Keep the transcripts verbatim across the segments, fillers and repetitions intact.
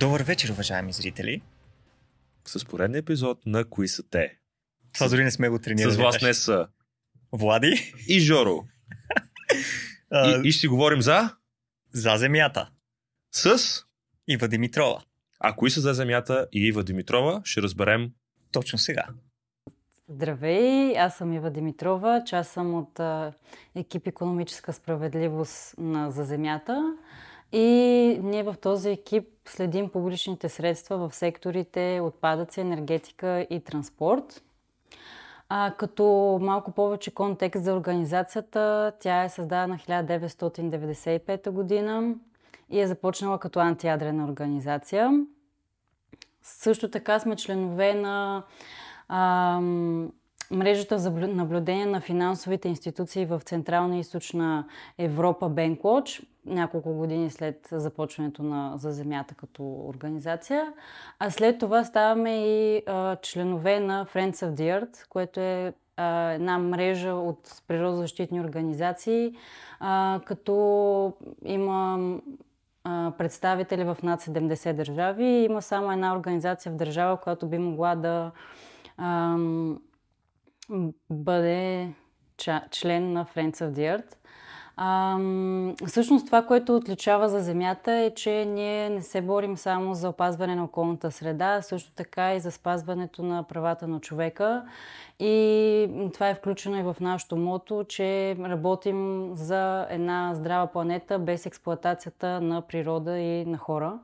Добър вечер, уважаеми зрители! С поредния епизод на Кои са те? Това дори не сме го тренирали. С вас не са Влади и Жоро. и, и ще говорим за... За Земята. С... Ива Димитрова. А кои са За Земята и Ива Димитрова, ще разберем точно сега. Здравей, аз съм Ива Димитрова, аз съм от екип Икономическа справедливост на За Земята. И ние в този екип следим публичните средства в секторите отпадъци, енергетика и транспорт. А, като малко повече контекст за организацията, тя е създадена хиляда деветстотин деветдесет и пета година и е започнала като антиядрена организация. Също така сме членове на а, мрежата за наблюдение на финансовите институции в Централна и Източна Европа Bankwatch, няколко години след започването на За Земята като организация. А след това ставаме и а, членове на Friends of the Earth, което е а, една мрежа от природозащитни организации, а, като има а, представители в над седемдесет държави. Има само една организация в държава, която би могла да а, бъде член на Friends of the Earth. А, всъщност това, което отличава За Земята е, че ние не се борим само за опазване на околната среда, също така и за спазването на правата на човека. И това е включено и в нашото мото, че работим за една здрава планета без експлоатацията на природа и на хора.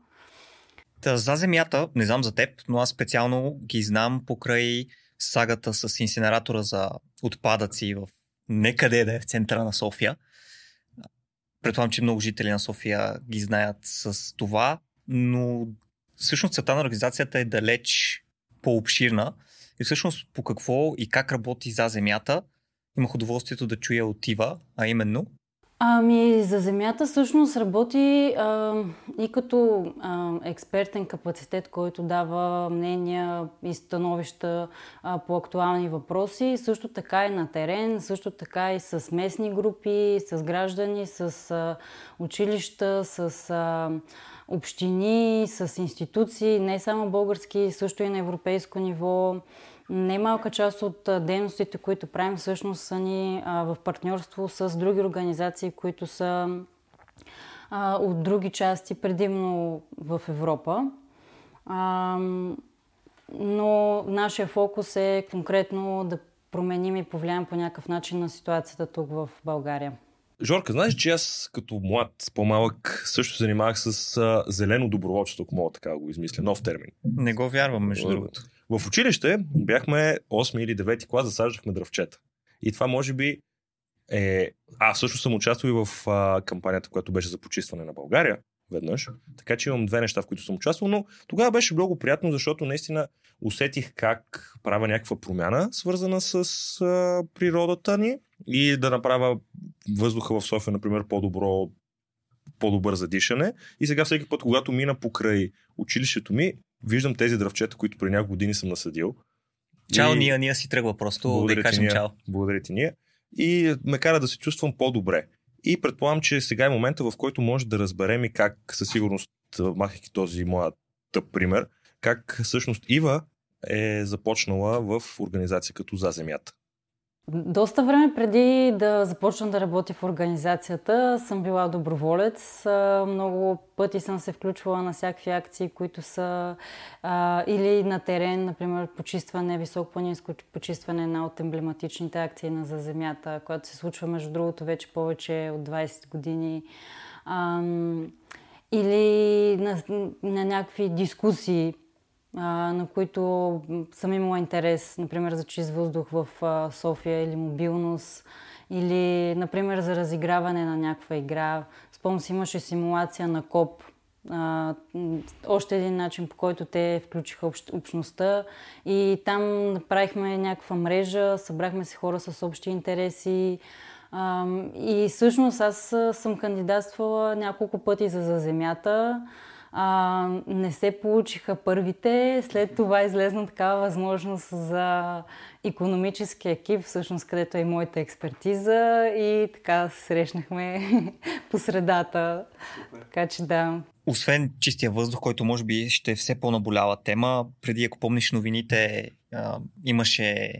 Та, За Земята, не знам за теб, но аз специално ги знам покрай сагата с инсинератора за отпадъци в не къде да е в центъра на София. Предполагам, че много жители на София ги знаят с това, но всъщност целта на организацията е далеч по-обширна. И всъщност по какво и как работи За Земята, имах удоволствието да чуя от Ива, а именно... Ами, За Земята всъщност работи а, и като а, експертен капацитет, който дава мнения и становища а, по актуални въпроси, също така и на терен, също така и с местни групи, с граждани, с а, училища, с а, общини, с институции, не само български, също и на европейско ниво. Немалка част от дейностите, които правим, всъщност са ни а, в партньорство с други организации, които са а, от други части, предимно в Европа. А, но нашия фокус е конкретно да променим и повлияем по някакъв начин на ситуацията тук в България. Жорка, знаеш, че аз като млад, по-малък, също занимавах с а, зелено доброволчество, ако мога така да го измисля, нов термин. Не го вярвам, между другото. В училище бяхме осми или девети клас, засаждахме дръвчета. И това може би е... Аз също съм участвал и в а, кампанията, която беше за почистване на България веднъж. Така че имам две неща, в които съм участвал, но тогава беше много приятно, защото наистина усетих как правя някаква промяна, свързана с а, природата ни и да направя въздуха в София, например, по-добро, по-добър за дишане. И сега всеки път, когато мина покрай училището ми, виждам тези дръвчета, които при няколко години съм насадил. Чао, и... ние, ние си тръгва просто да кажем чао. Благодаря ти, ние. И ме кара да се чувствам по-добре. И предполагам, че сега е момента, в който може да разберем и как със сигурност, махайки този моят тъп пример, как всъщност Ива е започнала в организация като За Земята. Доста време преди да започна да работя в организацията, съм била доброволец. Много пъти съм се включвала на всякакви акции, които са а, или на терен, например, почистване, високопланинско почистване, една от емблематичните акции на За Земята, която се случва, между другото, вече повече от двайсет години. А, или на, на някакви дискусии, на които съм имала интерес, например, за чист въздух в София или мобилност, или, например, за разиграване на някаква игра. Спомням си, имаше симулация на КОП. А, още един начин, по който те включиха общ, общността. И там направихме някаква мрежа, събрахме се хора с общи интереси. А, и всъщност аз съм кандидатствала няколко пъти за За Земята. А, не се получиха първите, след това излезна такава възможност за икономически екип, всъщност където е и моята експертиза и така се срещнахме по средата. Така че да. освен чистия въздух, който може би ще е все по-наболява тема, преди, ако помниш новините, а, имаше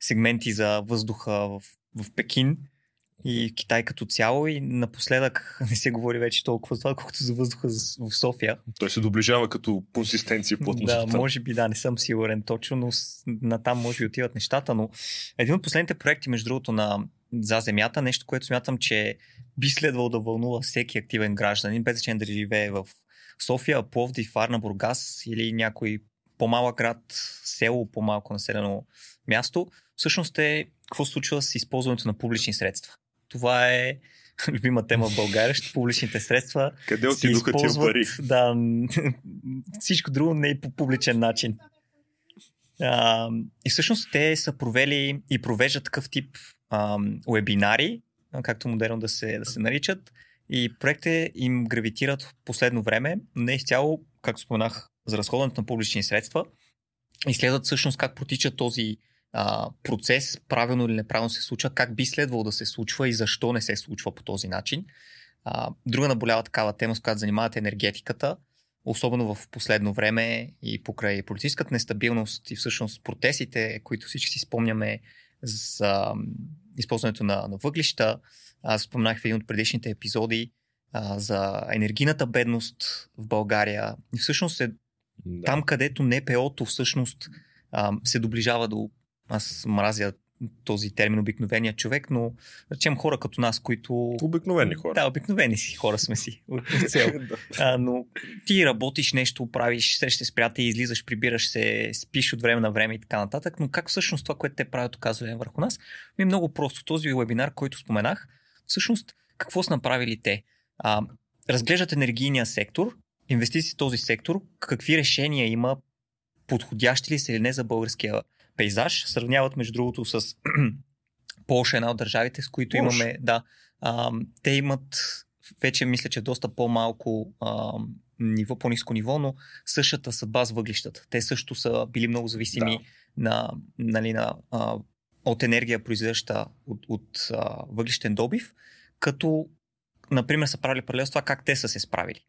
сегменти за въздуха в, в Пекин и Китай като цяло, и напоследък не се говори вече толкова това, колкото за въздуха в София. Той се доближава като консистенция плътността. Да, може би да, не съм сигурен точно, но натам може би отиват нещата, но един от последните проекти, между другото, на За Земята, нещо, което смятам, че би следвало да вълнува всеки активен гражданин, без значение дали живее в София, Пловдив, Варна, Бургас или някой по-малък град, село, по-малко населено място, всъщност е какво случва с използването на публични средства. Това е любима тема в България, публичните средства. Къде отидоха тия пари? Да, всичко друго не е по публичен начин. А, и всъщност те са провели и провеждат такъв тип а, вебинари, както модерно да се, да се наричат, и проектите им гравитират в последно време, не изцяло, както споменах, за разходването на публични средства, и следват всъщност как протича този а, процес, правилно или неправилно се случва, как би следвало да се случва и защо не се случва по този начин. А, друга наболява такава тема, с която занимават, енергетиката, особено в последно време и покрай политическата нестабилност и всъщност протестите, които всички си спомняме за използването на, на въглища. Аз споменах в един от предишните епизоди а, за енергийната бедност в България. И всъщност е да. Там, където НПО-то всъщност а, се доближава до... Аз мразя този термин обикновения човек, но речем хора като нас, които... Обикновени хора. Да, обикновени си хора сме си. а, но ти работиш нещо, правиш, срещаш с приятели, излизаш, прибираш се, спиш от време на време и така нататък, но как всъщност това, което те правят, оказва върху нас? Ми много просто. Този вебинар, който споменах, всъщност какво са направили те? А, разглеждат енергийния сектор, инвестиции в този сектор, какви решения има, подходящи ли са или не за българския пейзаж. Сравняват, между другото, с Полша, една от държавите, с които Полша. имаме... Да, а, те имат, вече мисля, че доста по-малко а, ниво, по-ниско ниво, но същата съдба с въглищата. Те също са били много зависими да. на, нали, на, а, от енергия, произвеждаща от, от а, въглищен добив, като, например, са правили паралел с това как те са се справили.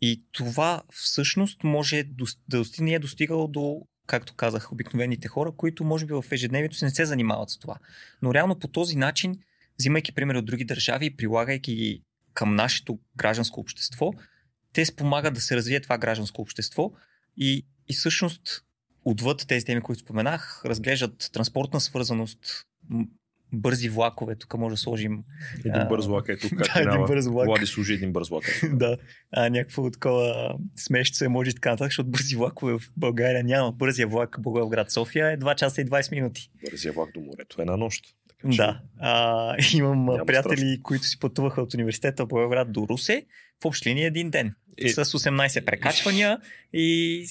И това всъщност може да достигне, е достигало до, както казах, обикновените хора, които може би в ежедневието се не се занимават с това. Но реално по този начин, взимайки примери от други държави и прилагайки ги към нашето гражданско общество, те спомагат да се развие това гражданско общество и, и всъщност отвъд тези теми, които споменах, разглеждат транспортна свързаност, бързи влакове, тук може да сложим... Един бърз влак е тук, как минава. Влади служи един бърз влак. Да, някакво такова смешче се може и така нататък, защото бързи влакове в България няма. Бързия влак в Благоевград, София е два часа и двайсет минути. Бързия влак до морето е на нощ. Така, че... Да, а, имам приятели, страшно. които си пътуваха от университета в Благоевград до Русе, в общи линии един ден. Е... С осемнайсет прекачвания и...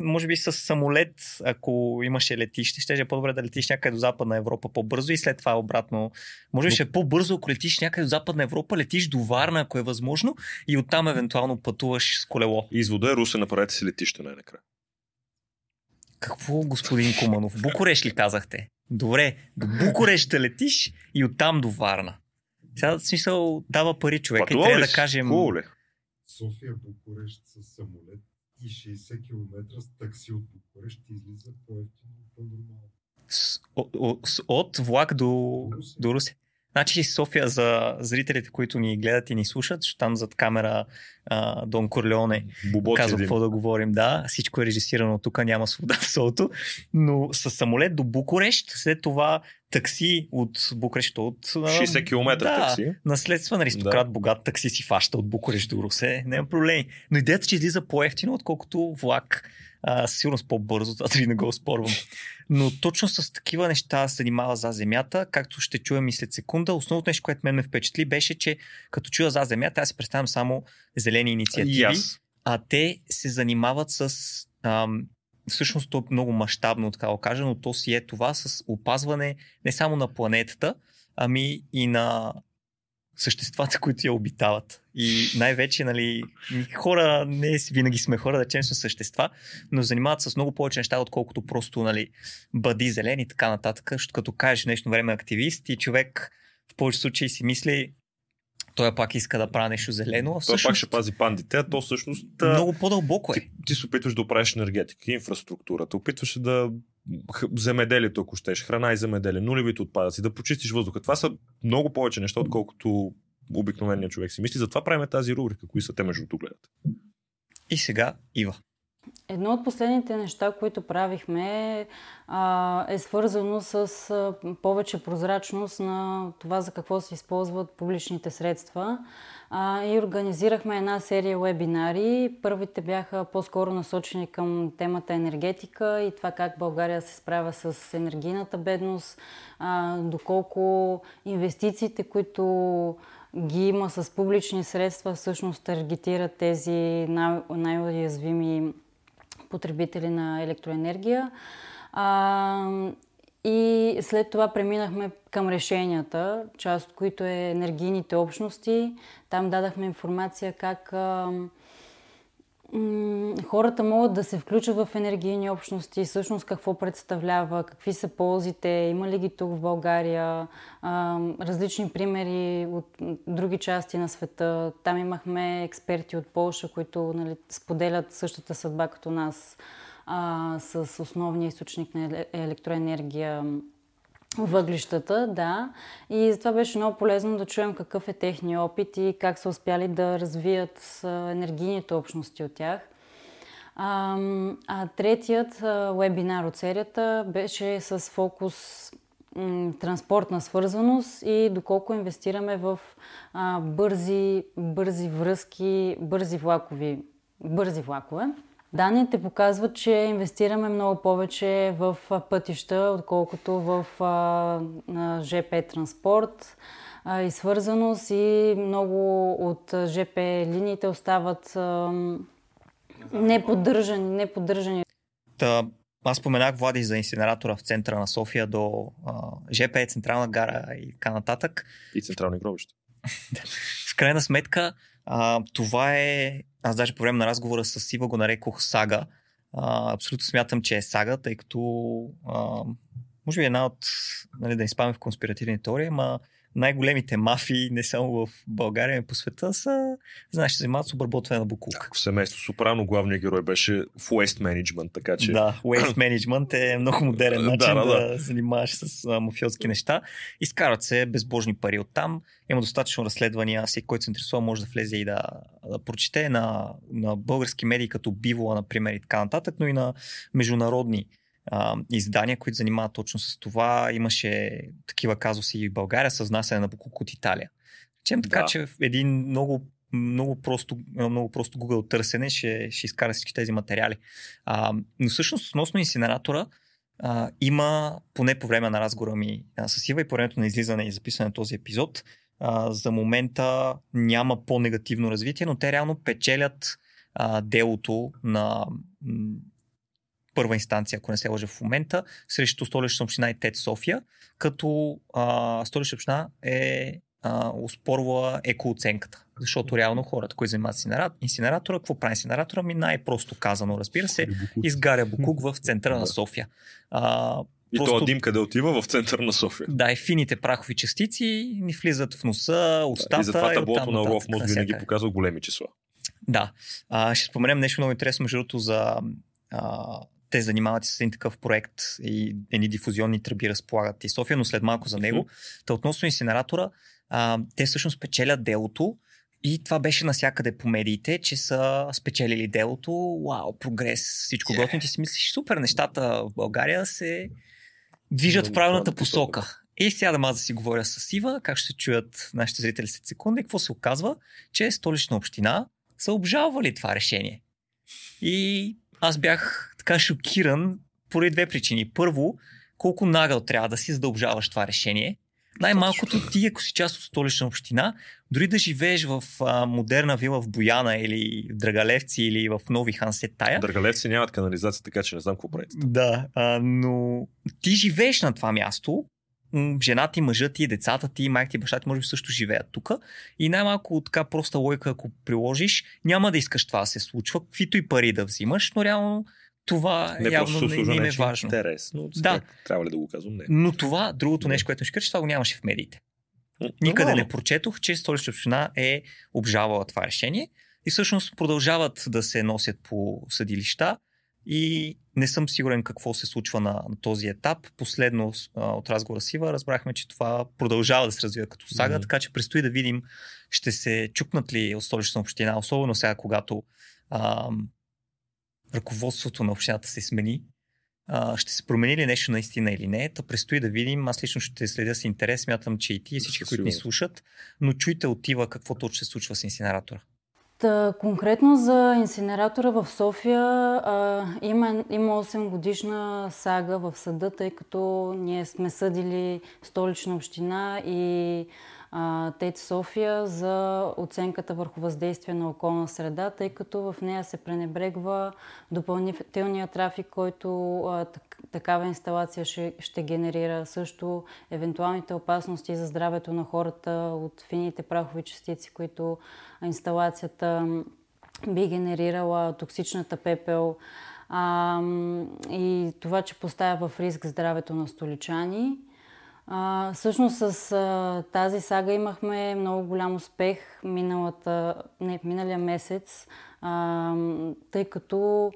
Може би с самолет, ако имаше летище, ще е по-добре да летиш някъде до Западна Европа по-бързо и след това обратно. Може би ще е по-бързо, ако летиш някъде до Западна Европа, летиш до Варна, ако е възможно, и оттам евентуално пътуваш с колело. Извода е: Русе, направете си летище най-накрая. Какво, господин Куманов? Букурещ ли казахте? Добре, до Букурещ да летиш и оттам до Варна. Сега, в смисъл, дава пари човек. Пътували и трябва да кажем... София, Букурещ със самолет и шейсет километра с такси от Букурещ излиза по-евтино по-нормално. От влак до Русе. Значи София, за зрителите, които ни гледат и ни слушат, защото там зад камера а, Дон Корлеоне казва какво да говорим. Да, всичко е режисирано, тук няма свобода в солото, но с самолет до Букурещ, след това такси от Букурещ, от... шейсет километра да, такси. Наследствен аристократ, да. Богат такси си фаща от Букурещ до Русе, няма проблеми. Но идеята, че излиза по-евтино, отколкото влак, а, сигурно по-бързо, това да ви не го спорвам. Но точно с такива неща се занимава За Земята, както ще чуем и след секунда. Основното нещо, което мен ме впечатли, беше, че като чуя За Земята, аз си представям само зелени инициативи, yes. а те се занимават с... Ам, всъщност то е много мащабно, така да кажа, но то си е това с опазване не само на планетата, ами и на съществата, които я обитават. И най-вече, нали, хора, не винаги сме хора, да, че сме същества, но занимават с много повече неща, отколкото просто, нали, бъди зелен и така нататък. Като кажеш в днешно време активист и човек в повече случаи си мисли, Той пак иска да прави нещо зелено. Той всъщност... пак ще пази пандите, а то всъщност... Много по-дълбоко е. Ти, ти се опитваш да оправиш енергетика, инфраструктурата, опитваш да земеделието, ако щеш, храна и земеделие, нулевите отпадъци, да почистиш въздуха. Това са много повече неща, отколкото обикновеният човек си мисли. Затова правим тази рубрика, кои са те между гледат. И сега Ива. Едно от последните неща, които правихме, е свързано с повече прозрачност на това за какво се използват публичните средства. И организирахме една серия вебинари. Първите бяха по-скоро насочени към темата енергетика и това как България се справя с енергийната бедност, доколко инвестициите, които ги има с публични средства, всъщност таргетират тези най-уязвими потребители на електроенергия. А, и след това преминахме към решенията, част от които е енергийните общности. Там дадахме информация как а, м- хората могат да се включат в енергийни общности, всъщност какво представлява, какви са ползите, има ли ги тук в България, а, различни примери от други части на света. Там имахме експерти от Полша, които, нали, споделят същата съдба като нас, а, с основния източник на електроенергия въглищата, да. И затова беше много полезно да чуем какъв е техния опит и как са успяли да развият енергийните общности от тях. А, а третият вебинар от серията беше с фокус м, транспортна свързаност и доколко инвестираме в а, бързи, бързи връзки, бързи влакови, бързи влакове. Данните показват, че инвестираме много повече в пътища, отколкото в жп транспорт и свързаност, и много от жп линиите остават неподдържани. неподдържани. Та, аз споменах, Влади, за инсинератора в центъра на София до жп, Централна гара и така нататък. И централни гробища. В крайна сметка, а, това е... Аз даже по време на разговора с Ива го нарекох сага. А, абсолютно смятам, че е сага, тъй като а, може би една от, нали, да не спаме в конспиративни теории, но най-големите мафии, не само в България, но и по света, са, знаеш, се занимават с обработване на буклук. Ако семейство Сопрано, главният герой беше в waste management, така че... Да, waste management е много модерен начин да, да, да. да занимаваш с а, мафиотски неща. Изкарват се безбожни пари оттам. Има достатъчно разследвания, всеки, който се интересува, може да влезе и да, да прочете на, на български медии, като Бивола, например, и така нататък, но и на международни издания, които занимават точно с това. Имаше такива казуси и в България с внасяне на буклук от Италия. Чем така, да. че един много, много, просто, много просто Google търсене ще, ще изкара всички тези материали. А, но всъщност, относно инсинератора, а, има, поне по време на разговора ми а, с Ива и по времето на излизане и записване на този епизод, а, за момента няма по-негативно развитие, но те реално печелят а, делото на... М- първа инстанция, ако не се лъжа в момента, срещу Столична община и ТЕЦ София, като а, Столична община е а, успорвала екооценката. Защото реално хората, които занимават инсинератора, какво прави инсинератора? Ми най-просто казано, разбира се, изгаря буклук в центъра на София. А, и просто... този дим къде отива? В центъра на София. Да, и фините прахови частици ни влизат в носа, устата. Да, и затова таблото на Орлов мост винаги показва големи числа. Да. А, ще споменем нещо много интересно, между другото, за... А, те занимават с един такъв проект и едни дифузионни тръби разполагат и София, но след малко за него. Та относно инсинератора, а, те всъщност печелят делото и това беше насякъде по медиите, че са спечелили делото. Уау, прогрес, всичко yeah. готово. Ти си мислиш, супер, нещата в България се движат yeah. в правилната yeah. посока. И сега да маза да си говоря с Ива, как ще се чуят нашите зрители след секунда и какво се оказва, че Столична община са обжалвали това решение. И аз бях така шокиран поради две причини. Първо, колко нагъл трябва да си, за да обжалваш това решение. Най-малкото ти, ако си част от Столична община, дори да живееш в а, модерна вила в Бояна или в Драгалевци или в Нови хан Сетая. Драгалевци нямат канализация, така че не знам какво правите. Да, а, но ти живееш на това място. Жената ти, мъжът ти, децата ти, майка ти, баща ти може би също живеят тук. И най-малко така проста логика, ако приложиш, няма да искаш това да се случва, каквито и пари да взимаш, но реално това не, явно не, не им е важно. Интересно, да. Трябва ли да го казвам? Не. Но това, другото нещо, което ще кажа, това го нямаше в медиите. Никъде не прочетох, че Столична община е обжалвала това решение и всъщност продължават да се носят по съдилища и не съм сигурен какво се случва на, на този етап. Последно от разговора с Ива разбрахме, че това продължава да се развива като сага, mm-hmm. така че предстои да видим ще се чукнат ли от Столична община, особено сега, когато ам, ръководството на общината се смени. Uh, ще се промени ли нещо наистина или не, та предстои да видим. Аз лично ще следя с интерес, смятам, че и ти и всички, които ни слушат, но чуйте от Ива какво точно се случва с инсинератора. Та, конкретно за инсинератора в София а, има, има осем годишна сага в съда, тъй като ние сме съдили Столична община и ТЕЦ София за оценката върху въздействие на околна среда, тъй като в нея се пренебрегва допълнителния трафик, който а, такава инсталация ще, ще генерира. Също евентуалните опасности за здравето на хората от фините прахови частици, които инсталацията би генерирала, токсичната пепел а, и това, че поставя в риск здравето на столичани. А, всъщност с а, тази сага имахме много голям успех миналата, не, миналия месец, а, тъй като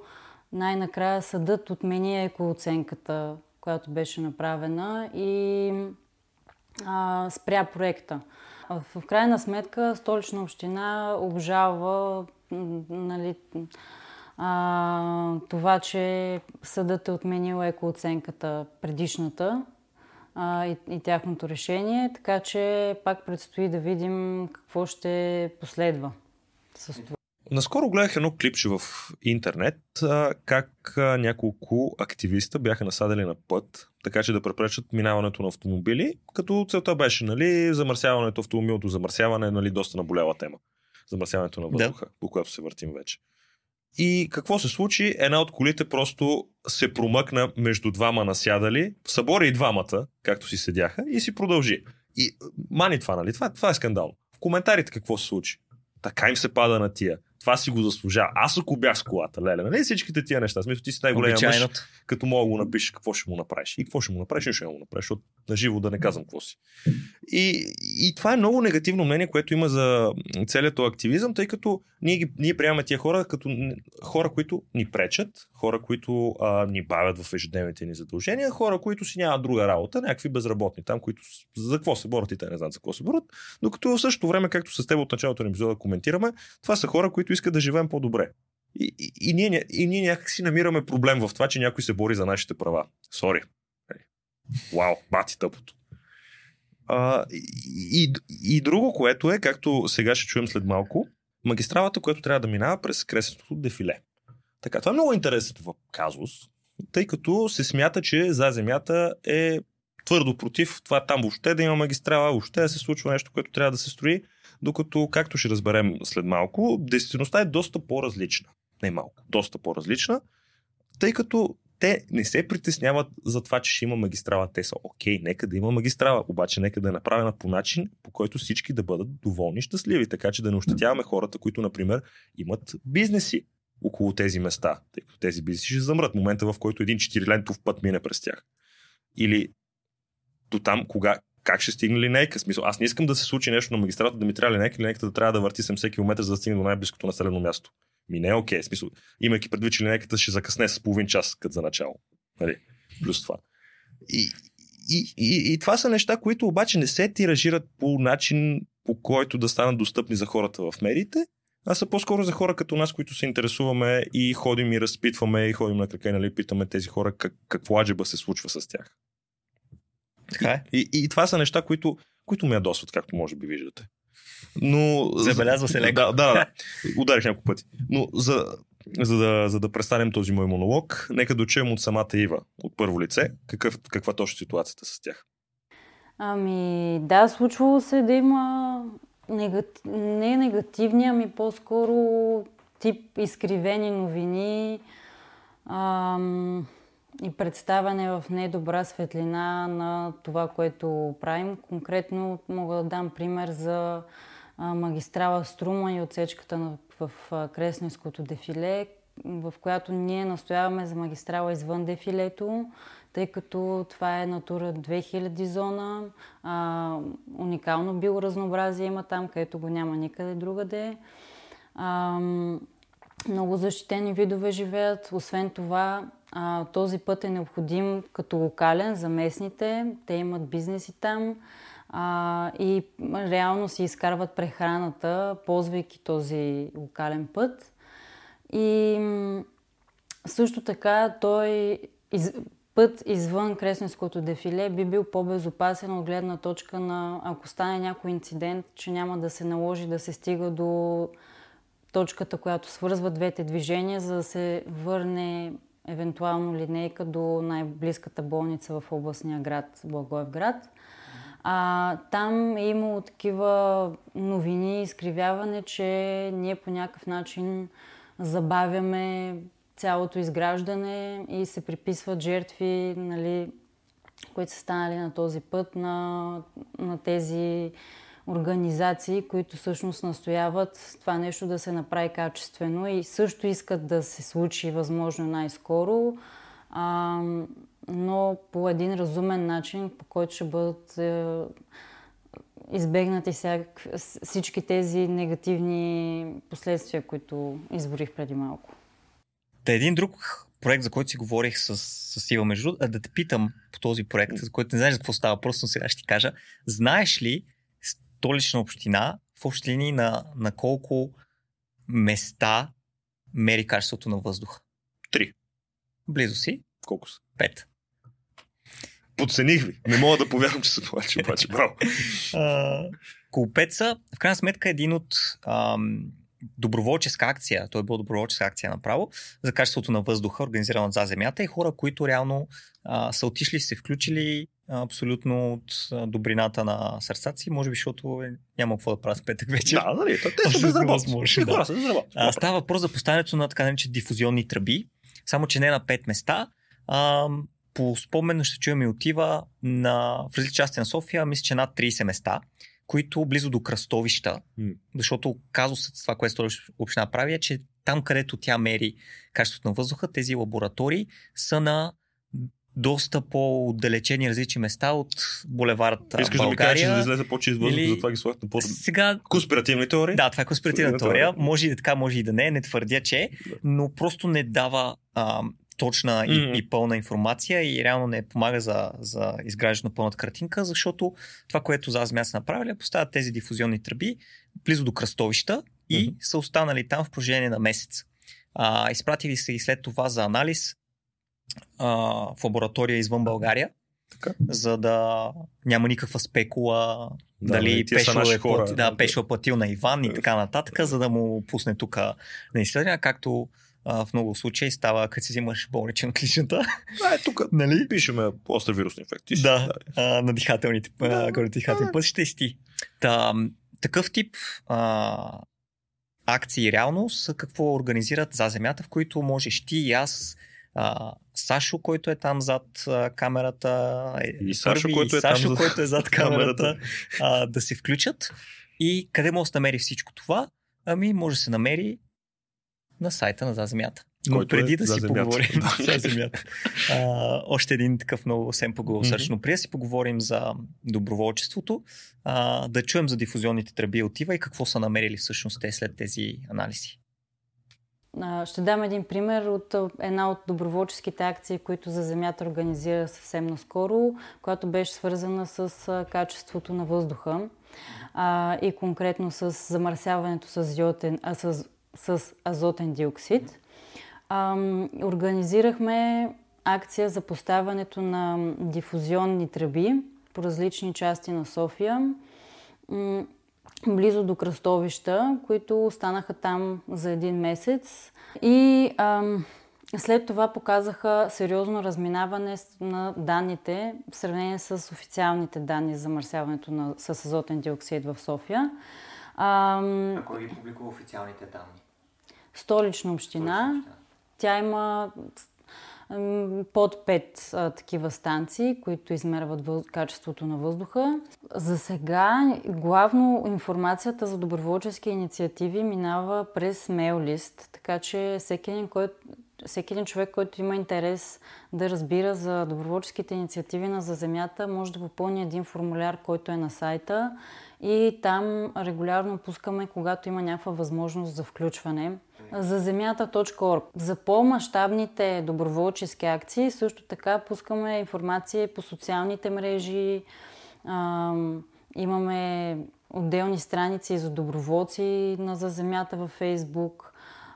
най-накрая съдът отмени екооценката, която беше направена и а, спря проекта. А, в крайна сметка Столична община обжалва нали, а, това, че съдът е отменил екооценката предишната. И, и тяхното решение, така че пак предстои да видим какво ще последва с това. Наскоро гледах едно клипче в интернет, как няколко активиста бяха насадили на път, така че да препречат минаването на автомобили, като целта беше нали, замърсяването, автомобилното замърсяване, нали, доста наболява тема. Замърсяването на въздуха, да. По която се въртим вече. И какво се случи? Една от колите просто се промъкна между двама насядали, събори и двамата, както си седяха, и си продължи. И мани това, нали? Това, това е скандално. В коментарите какво се случи? Така им се пада на тия. Това си го заслужава. Аз ако бях с колата, леле, нали всичките тия неща. Смисъл, ти си най-големия мъж, като мога го напишеш, какво ще му направиш. И какво ще му направиш, и ще му направиш. От наживо да не казвам какво си. И, и това е много негативно мнение, което има за целият активизъм, тъй като ние, ние приемаме тия хора като хора, които ни пречат, хора, които а, ни бавят в ежедневните ни задължения, хора, които си нямат друга работа, някакви безработни там, които за какво се борят и те не знаят за какво се борят. Докато в същото време, както с теб от началото на епизода коментираме, това са хора, които иска да живеем по-добре. И, и, и, ние, и ние някак си намираме проблем в това, че някой се бори за нашите права. Сори. Вау, бати тъпото. А, и, и друго, което е, както сега ще чуем след малко, магистралата, която трябва да минава през Кресненското дефиле. Така, това е много интересен казус, тъй като се смята, че За Земята е твърдо против това там въобще да има магистрала, въобще да се случва нещо, което трябва да се строи. Докато, както ще разберем след малко, действителността е доста по-различна. Не малко, доста по-различна, тъй като те не се притесняват за това, че ще има магистрала. Те са окей, нека да има магистрала, обаче нека да е направена по начин, по който всички да бъдат доволни, щастливи, така че да не ощетяваме хората, които, например, имат бизнеси около тези места, тъй като тези бизнеси ще замрат момента, в който един четирилентов път мине през тях. Или до там, кога как ще стигне линейка? Смисъл, аз не искам да се случи нещо на магистралата, да ми трябва линейка, линейката да трябва да върти седемдесет километра, за да стигне до най-близкото населено място. Ми не е окей. Okay. Смисъл, имайки предвид, че линейката ще закъсне с половин час, като за начало. Нали? Плюс това. И, и, и, и това са неща, които обаче не се тиражират по начин, по който да станат достъпни за хората в медиите, а са по-скоро за хора като нас, които се интересуваме и ходим и разпитваме, и ходим на крака и нали, питаме тези хора как, какво аджеба се случва с тях. И, и, и това са неща, които, които ме ядосват, както може би виждате. Но... Забелязва се леко. Да, да, да. Ударих няколко пъти. Но за, за, да, за да престанем този мой монолог, нека да чуем от самата Ива, от първо лице, какъв, каква точно ситуацията с тях. Ами да, случвало се да има негати... не негативни, ами по-скоро тип изкривени новини. Ам... и представяне в недобра светлина на това, което правим. Конкретно мога да дам пример за магистрала Струма и отсечката в Кресненското дефиле, в която ние настояваме за магистрала извън дефилето, тъй като това е Натура две хиляди зона, а, уникално биоразнообразие има там, където го няма никъде другаде. А, много защитени видове живеят. Освен това, а, този път е необходим като локален за местните. Те имат бизнеси там а, и реално си изкарват прехраната, ползвайки този локален път. И също така той из... път извън Кресненското дефиле би бил по-безопасен от гледна точка на, ако стане някой инцидент, че няма да се наложи да се стига до точката, която свързва двете движения, за да се върне евентуално линейка до най-близката болница в областния град Благоевград. А, там е имало такива новини, изкривяване, че ние по някакъв начин забавяме цялото изграждане и се приписват жертви, нали, които са станали на този път, на, на тези организации, които всъщност настояват това нещо да се направи качествено и също искат да се случи възможно най-скоро, а, но по един разумен начин, по който ще бъдат е, избегнати всяк, всички тези негативни последствия, които изборих преди малко. Та един друг проект, за който си говорих с, с Ива, между да те питам по този проект, за който не знаеш за какво става, просто сега ще ти кажа. Знаеш ли Столична община в общи линии на, на колко места мери качеството на въздуха? Три. Близо си? Колко са? Пет. Подцених ви. Не мога да повярвам, че се плаче, обаче. Браво. Колпет са, в крайна сметка, един от... Ам, доброволческа акция, той е била доброволческа акция направо, за качеството на въздуха, организирана от За Земята, и хора, които реално а, са отишли, се включили а, абсолютно от а, добрината на сърцата си, може би, защото няма какво да правят в петък вечер. Да, нали, те са безработни. Да. Да. Става въпрос за поставянето на така наречени дифузионни тръби, само че не на пет места. А, по споменно ще чуем и отива на, в различни части на София, мисля, че над трийсет места, които близо до кръстовища, mm. защото казусът с това, което Столична община прави, е, че там, където тя мери качеството на въздуха, тези лаборатории са на доста по-отдалечени различни места от булевард България. Искаш да ми кажа, че да излезе по-чист въздух, или... затова ги слагат на по... Сега... Конспиративни теории? Да, това е конспиративна теория. Може и да така, може и да не. Не твърдя, че да. Но просто не дава... А, точна и, mm-hmm. и пълна информация и реално не помага за, за изграждане на пълната картинка, защото това, което За Земята са направили, поставят тези дифузионни тръби близо до кръстовища и mm-hmm. са останали там в продължение на месец. А, изпратили са и след това за анализ а, в лаборатория извън България, така, за да няма никаква спекула, да, дали пешо е платил, да, да. платил на Иван и така нататък, за да му пусне тук на изследване, както Uh, в много случаи става, като си взимаш болничен от кличната. Да, е, тук нали? Пишеме остра вирусни инфекции. Да, uh, на дихателните uh, пътища и сти. Та, такъв тип uh, акции реално са какво организират За Земята, в които можеш ти и аз, uh, Сашо, който е там зад uh, камерата, и, и Сашо, първи, който, и Сашо е там, който е зад камерата, uh, да се включат. И къде може да намери всичко това? Ами може да се намери на сайта на За Земята. Но преди е да си земята. Поговорим за Земята. А, още един такъв много съвсем поголосърчно. Mm-hmm. Преди да си поговорим за доброволчеството, а, да чуем за дифузионните тръби отива и какво са намерили всъщност те след тези анализи. А, ще дам един пример от една от доброволческите акции, които За Земята организира съвсем наскоро, която беше свързана с качеството на въздуха а, и конкретно с замърсяването с йотен, а с с азотен диоксид. А, организирахме акция за поставянето на дифузионни тръби по различни части на София, м- близо до кръстовища, които останаха там за един месец. И а, след това показаха сериозно разминаване на данните в сравнение с официалните данни за замърсяването на, с азотен диоксид в София. А кой ги публикува официалните данни? Столична община. Столична община. Тя има под пет а, такива станции, които измерват въз... качеството на въздуха. За сега главно информацията за доброволчески инициативи минава през мейл лист, така че всеки един, кой... всеки един човек, който има интерес да разбира за доброволческите инициативи на За Земята, може да попълни един формуляр, който е на сайта, и там регулярно пускаме, когато има някаква възможност за включване. За земята точка орг. За по-мащабните доброволчески акции също така пускаме информация по социалните мрежи. А, имаме отделни страници за доброволци на За Земята във Фейсбук.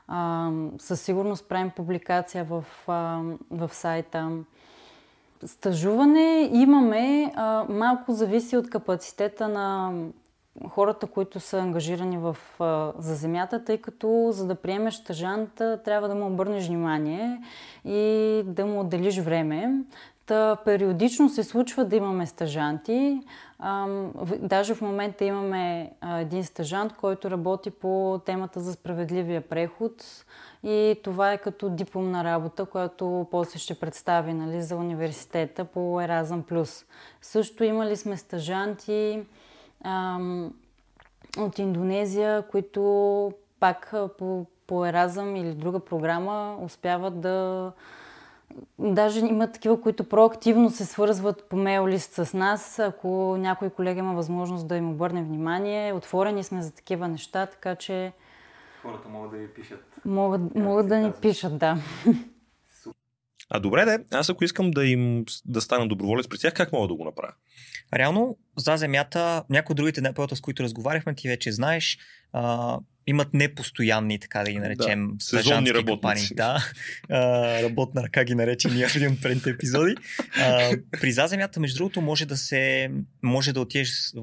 А, със сигурност правим публикация в, а, в сайта. Стажуване имаме, а, малко зависи от капацитета на хората, които са ангажирани в, а, За Земята, тъй като за да приемеш стажанта, трябва да му обърнеш внимание и да му отделиш време. Та периодично се случва да имаме стажанти. А, в, даже в момента имаме а, един стажант, който работи по темата за справедливия преход, и това е като дипломна работа, която после ще представи, нали, за университета по Еразъм Плюс. Също имали сме стажанти от Индонезия, които пак по, по Еразъм или друга програма успяват да... Даже има такива, които проактивно се свързват по мейл лист с нас, ако някой колега има възможност да им обърне внимание. Отворени сме за такива неща, така че... Хората могат да ни пишат. Могат, могат да, да ни пишат, да. А добре, де, аз ако искам да им да стана доброволец при тях, как мога да го направя? Реално, За Земята, някои от другите НПО-та, с които разговаряхме, ти вече знаеш, а, имат непостоянни, така да ги наречем, да, стажански компании. Да, а, работна ръка ги нарече ние в един от предните епизоди. А, при За Земята, между другото, може да се, може да отидеш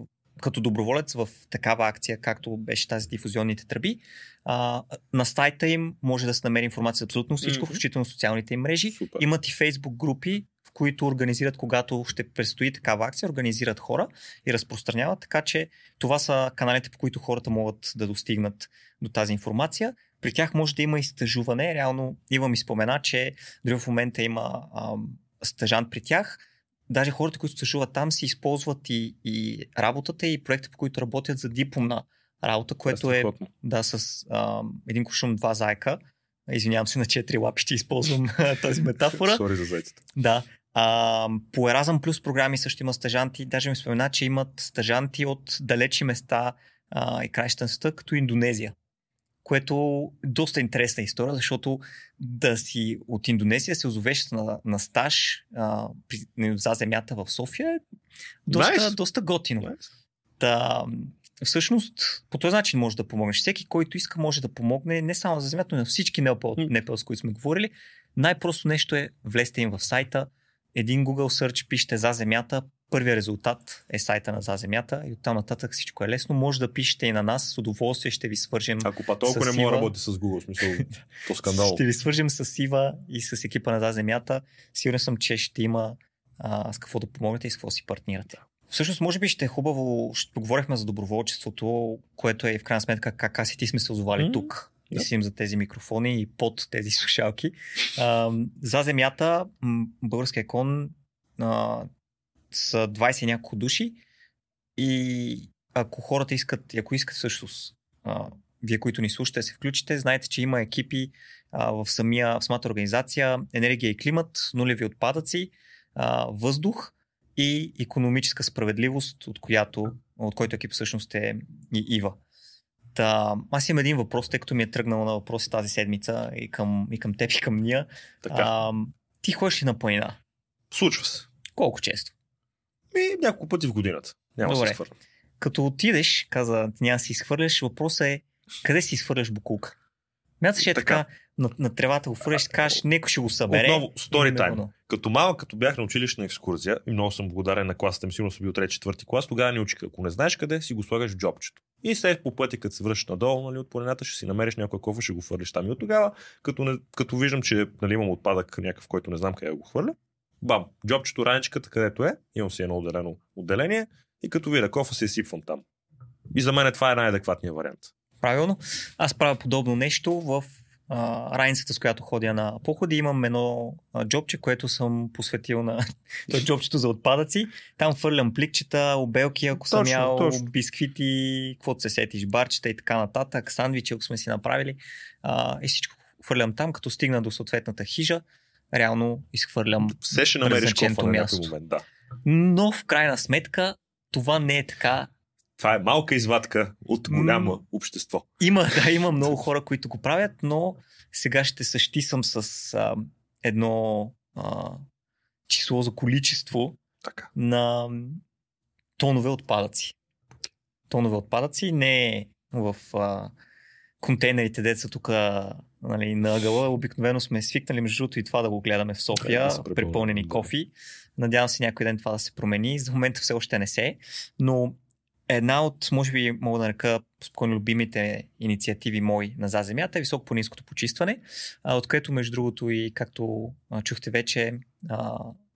като доброволец в такава акция, както беше тази дифузионните тръби. А, на сайта им може да се намери информация за абсолютно всичко, mm-hmm. включително социалните им мрежи. Супер. Имат и Фейсбук групи, в които организират, когато ще предстои такава акция, организират хора и разпространяват, така че това са каналите, по които хората могат да достигнат до тази информация. При тях може да има и стажуване. Реално Ива ми спомена, че дори в момента има ам, стажант при тях. Даже хората, които стажуват там, си използват и, и работата, и проекта, по които работят, за дипломна работа, което е да, с а, един кушум, два зайка. Извинявам се, на четири лапи ще използвам тази метафора. Сори за зайцата. Да. А, по Еразъм Плюс програми също има стажанти. Даже ми спомена, че имат стажанти от далечни места а, и краища на света, като Индонезия. Което е доста интересна история, защото да си от Индонезия се озовеш на, на стаж а, при, За Земята в София е доста, nice. доста готино. Nice. Да, всъщност по този начин може да помогнеш. Всеки, който иска, може да помогне не само За Земята, но и на всички НПО, mm. с които сме говорили. Най-просто нещо е, влезте им в сайта, един Google search, пишете За Земята, първият резултат е сайта на За Земята и оттам нататък всичко е лесно. Може да пишете и на нас, с удоволствие ще ви свържем. Ако па толкова не мога да работи с Google, смисъл, по скандал. Ще ви свържем с Ива и с екипа на За Земята. Сигурен съм, че ще има а, с какво да помогнете и с какво си партнирате. Всъщност, може би ще е хубаво, ще поговорихме за доброволчеството, което е в крайна сметка как аз и ти сме се озовали mm-hmm. тук. И си им за тези микрофони и под тези слушалки. А, За Земята, българския кон, а, са двайсет и няколко души, и ако хората искат, ако искат всъщност, а, вие, които ни слушате, се включите, знаете, че има екипи а, в, самия, в самата организация енергия и климат, нулеви отпадъци, а, въздух и икономическа справедливост, от, която, от който екип всъщност е и Ива. Та, аз имам един въпрос, тъй като ми е тръгнал на въпроси тази седмица и към, и към теб, и към ния. А, ти ходиш ли на планина? Случва се. Колко често? Ми, няколко пъти в годината. Няма да се изхвърля. Като отидеш, каза, няма да си изхвърляш, въпросът е къде си изхвърляш букулка? Мяташ е така, така на, на тревата го фърляш, кажеш, некой ще го събере. Отново, стори тайм. Като малък, като бях на училищна екскурзия, и много съм благодарен на класата ми, сигурно съм бил трети-четвърти клас, тогава ни учиха. Ако не знаеш къде, си го слагаш в джобчето. И след по пъти, като се връщаш надолу, нали, от планината, ще си намериш някоя кофа, ще го фърлиш там. И от тогава, като, не, като виждам, че нали, имам отпадък някакъв, който не знам къде го хвърля, бам, джобчето, раничката, където е, имам си едно отделено отделение и като видя кофа, се изсипвам там. И за мен това е най-адекватният вариант. Правилно. Аз правя подобно нещо в Uh, раницата, с която ходя на походи, имам едно uh, джобче, което съм посветил на джобчето за отпадъци. Там фърлям пликчета, обелки, ако точно, съм ял, точно. бисквити, каквото се сетиш, барчета и така нататък, сандвичи, ако сме си направили. Uh, и всичко фърлям там, като стигна до съответната хижа, реално изхвърлям предназначеното място. Момент, да. Но в крайна сметка това не е така. Това е малка извадка от голямо общество. Има, да, има много хора, които го правят, но сега ще същисам с а, едно а, число за количество така. на тонове отпадъци. Тонове отпадъци не в а, контейнерите, деца тук нали, на ъгъла. Обикновено сме свикнали, между другото и това да го гледаме в София, да, препълнени да. кофи. Надявам се някой ден това да се промени. За момента все още не се, но една от, може би, мога да нарека спокойно любимите инициативи мои на За Земята е високопланинското почистване, от което, между другото, и както чухте вече,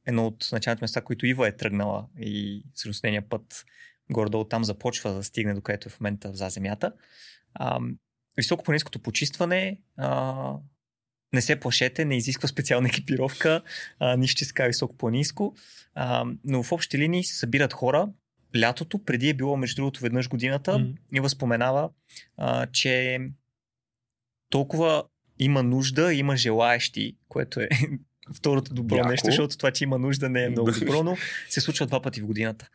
едно от началните места, които Ива е тръгнала и всъщност нейния път горе-долу там започва да стигне, докъдето е в момента в За Земята. Високопланинското почистване, не се плашете, не изисква специална екипировка, нищо ска високопланинско, но в общи линии се събират хора. Лятото, преди е било, между другото, веднъж годината, mm-hmm. и възпоменава, а, че толкова има нужда, има желаещи, което е второто добро Яко. нещо, защото това, че има нужда, не е много добро, но се случва два пъти в годината.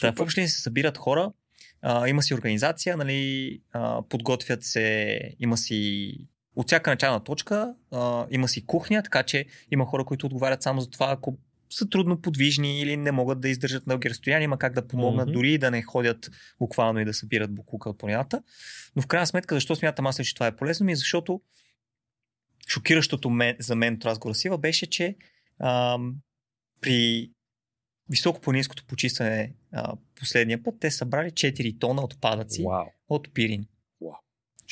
Та, въобще се събират хора, а, има си организация, нали, а, подготвят се, има си от всяка начална точка, а, има си кухня, така че има хора, които отговарят само за това, ако са трудно подвижни или не могат да издържат дълги разстояния, има как да помогнат, mm-hmm. дори и да не ходят буквално и да събират буклука от планината. Но в крайна сметка, защо смятам аз, че това е полезно ми? Защото шокиращото мен, за мен от разговора с Ива беше, че ам, при високопланинското почистване а, последния път те събрали четири тона отпадъци wow. от Пирин. Wow.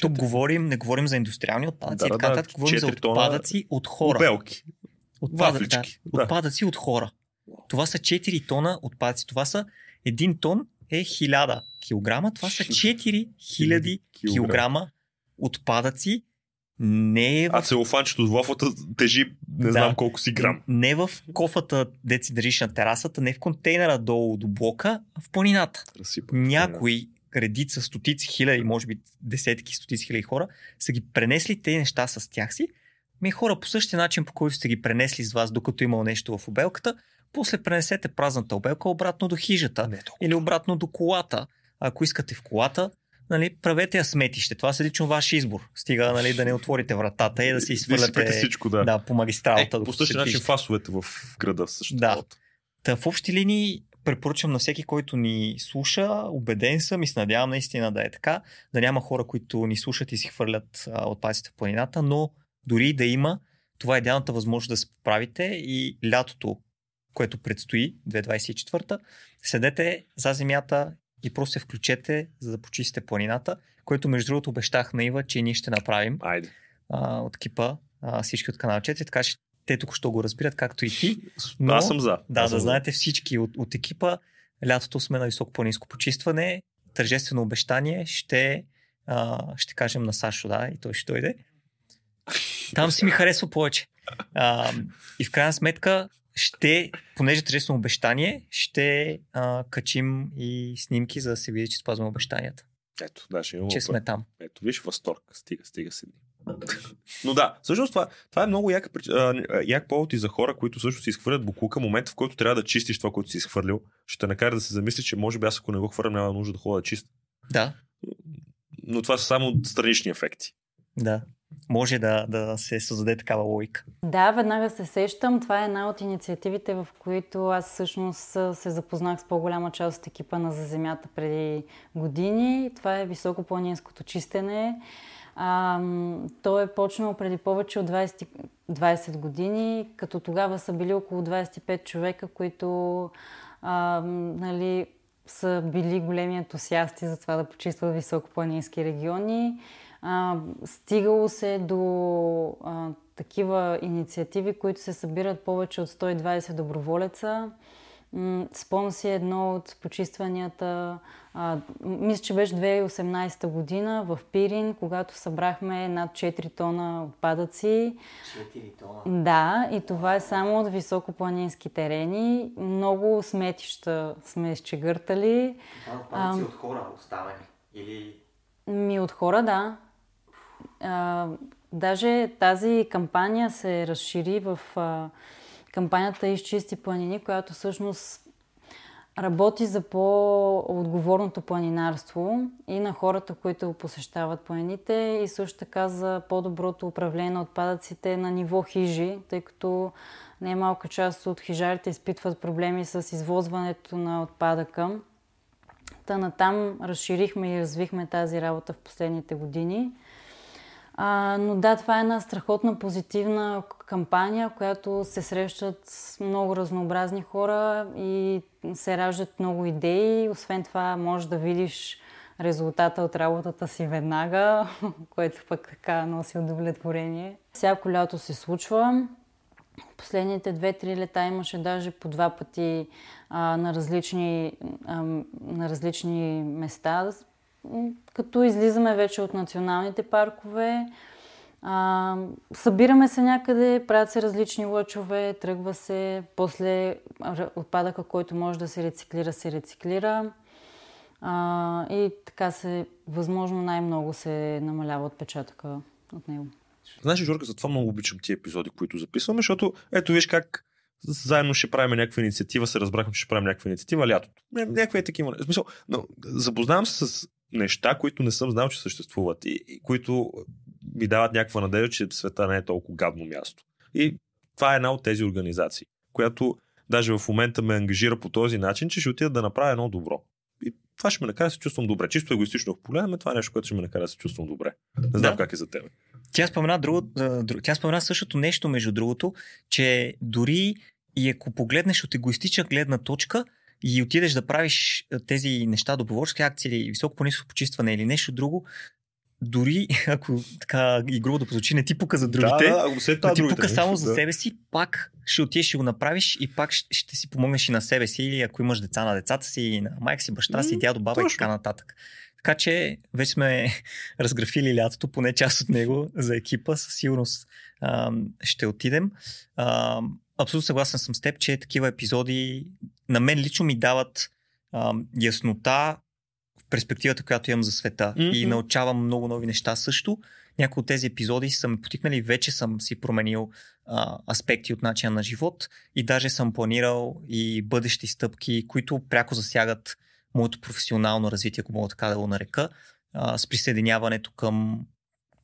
Тук четири. говорим, не говорим за индустриални отпадъци, да, да, и така нататък, да, говорим за отпадъци от хора. Обелки. Отпадъци, да, да. отпадъци от хора. Това са четири тона отпадъци. Това са един тон е хиляда килограма. Това са четири хиляди килограма отпадъци. Не е в... А целофанчето от вафата тежи не да. знам колко си грам. Не в кофата, де си държиш на терасата, не в контейнера долу до блока, а в планината. Разсипа, Някои редица, стотици хиляди, може би десетки, стотици хиляди хора са ги пренесли тези неща с тях си. Ми хора, по същия начин, по който сте ги пренесли с вас, докато имал нещо в обелката, после пренесете празната обелка обратно до хижата Не, или обратно до колата. Ако искате в колата, нали, правете я сметище. Това е лично ваш избор. Стига нали, да не отворите вратата и да се изхвърляте всичко, да. Да, по магистралата. Е, по същия начин фасовете в града също. Да. Та, в общи линии препоръчвам на всеки, който ни слуша, убеден съм и се надявам наистина да е така, да няма хора, които ни слушат и си хвърлят отпадъците в планината, но дори да има, това е идеалната възможност да се поправите и лятото, което предстои, две хиляди двадесет и четвърта, седете За Земята и просто се включете, за да почистите планината, което между другото обещах на Ива, че ние ще направим Айде. А, от екипа, а, всички от Канал четири, така че те тук-що го разбират, както и ти. Но, аз съм за. Да, аз да за. знаете всички от, от екипа, лятото сме на високопланинско почистване, тържествено обещание, ще, а, ще кажем на Сашо, да, и той ще дойде. Там си ми харесва повече. А, и в крайна сметка, ще, понеже тържествено обещание, ще а, качим и снимки, за да се види, че спазваме обещанията. Ето, да, ще имаме. Че сме там. Ето, виж възторг. Стига, стига се. Но да, всъщност това, това е много як, як повод и за хора, които също си изхвърлят буклука. Момента, в който трябва да чистиш това, което си изхвърлил, ще те накара да се замисли, че може би аз ако не го хвърлям, няма нужда да ходя да чист. Да. Но това са само странични ефекти. Да. Може да, да се създаде такава логика. Да, веднага се сещам. Това е една от инициативите, в които аз всъщност се запознах с по-голяма част от екипа на За Земята преди години. Това е високопланинското чистене. А, то е почнало преди повече от двадесет години, като тогава са били около двадесет и пет човека, които а, нали, са били големи ентусиасти за това да почистват високопланински региони. А, стигало се до а, такива инициативи, които се събират повече от сто и двадесет доброволеца. Спомням си едно от почистванията, а, мисля, че беше две хиляди и осемнадесета година в Пирин, когато събрахме над четири тона отпадъци. четири тона? Да, и това е само от високопланински терени. Много сметища сме изчегъртали. Това отпадъци а, от хора оставени? Или... Ми от хора, да. А, даже тази кампания се разшири в... А, кампанията Изчисти планини, която всъщност работи за по-отговорното планинарство и на хората, които посещават планините, и също така за по-доброто управление на отпадъците на ниво хижи, тъй като немалка част от хижарите изпитват проблеми с извозването на отпадъка. Та натам разширихме и развихме тази работа в последните години. А, но да, това е една страхотна позитивна кампания, която се срещат много разнообразни хора и се раждат много идеи. Освен това, можеш да видиш резултата от работата си веднага, което пък така носи удовлетворение. Всяко лято се случва. Последните две-три лета имаше даже по два пъти а, на, различни, а, на различни места. Като излизаме вече от националните паркове, а, събираме се някъде, правят се различни лъчове, тръгва се, после отпадъка, който може да се рециклира, се рециклира а, и така се, възможно най-много се намалява отпечатъка от него. Знаеш, Жорка, затова много обичам тия епизоди, които записваме, защото ето виж как заедно ще правим някаква инициатива, се разбрахме, ще правим някаква инициатива лятото. Някаква е такива. В смисъл, но, запознавам се с неща, които не съм знал, че съществуват и, и които ми дават някаква надежда, че света не е толкова гадно място. И това е една от тези организации, която даже в момента ме ангажира по този начин, че ще отида да направя едно добро. И това ще ме накара да се чувствам добре. Чисто егоистично погледаме, това е нещо, което ще ме накара да се чувствам добре. Не знам да. Как е за тебе. Тя спомена, друго, тя спомена същото нещо, между другото, че дори и ако погледнеш от егоистична гледна точка и отидеш да правиш тези неща, доброволчески акции или високопланинско почистване или нещо друго, дори ако така и грубо да прозвучи, не ти пука за другите, да, да, след това не ти другите, пука само да. За себе си, пак ще отидеш и го направиш и пак ще си помогнеш и на себе си, или ако имаш деца, на децата си, на майка си, баща си, дядо, баба и така нататък. Така че вече сме разграфили лятото, поне част от него за екипа, със сигурност ам, ще отидем. Ам, абсолютно съгласен съм с теб, че такива епизоди на мен лично ми дават ам, яснота в перспективата, която имам за света. Mm-hmm. И научавам много нови неща също. Някои от тези епизоди са ме потикнали, вече съм си променил а, аспекти от начина на живот и даже съм планирал и бъдещи стъпки, които пряко засягат моето професионално развитие, ако мога така да го нарека, а, с присъединяването към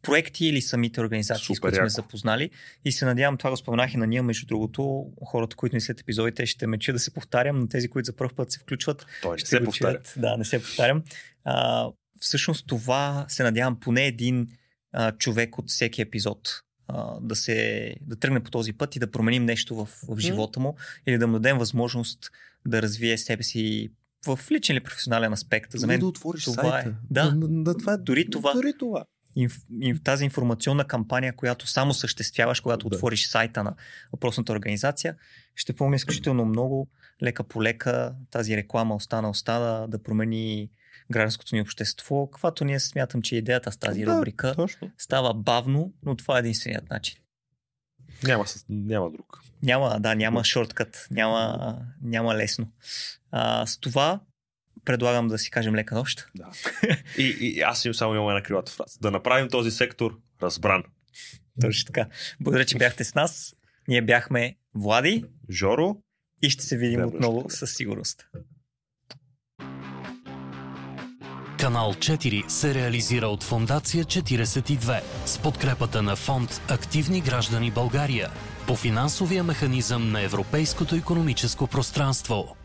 проекти или самите организации, с които сме запознали. И се надявам, това го споменах и на ние, между другото, хората, които не след епизодите, ще ме чуят да се повтарям, но тези, които за първ път се включват, Той ще не се повтарят. Да, не се повтарям. А, всъщност това се надявам поне един а, човек от всеки епизод а, да, се, да тръгне по този път и да променим нещо в, в живота му или да му дадем възможност да развие себе си в личен или професионален аспект. За мен да отвориш това сайта. Е, да, да, да, това е, дори това. Дори това. Инф, инф, тази информационна кампания, която само съществяваш, когато да. Отвориш сайта на въпросната организация, ще помня изключително много, лека по лека тази реклама остана остана да промени гражданското ни общество, каквато ние смятам, че идеята с тази да, рубрика точно. Става бавно, но това е единственият начин. Няма, няма друг. Няма, да, няма шорткът, няма, няма лесно. А, с това предлагам да си кажем лека нощ. Да. И, и аз им само имам една крилата фраза. Да направим този сектор разбран. Точно така. Благодаря, че бяхте с нас. Ние бяхме Влади, Жоро и ще се видим отново със сигурност. Канал четири се реализира от Фондация четиридесет и две с подкрепата на фонд Активни граждани България по финансовия механизъм на Европейското икономическо пространство.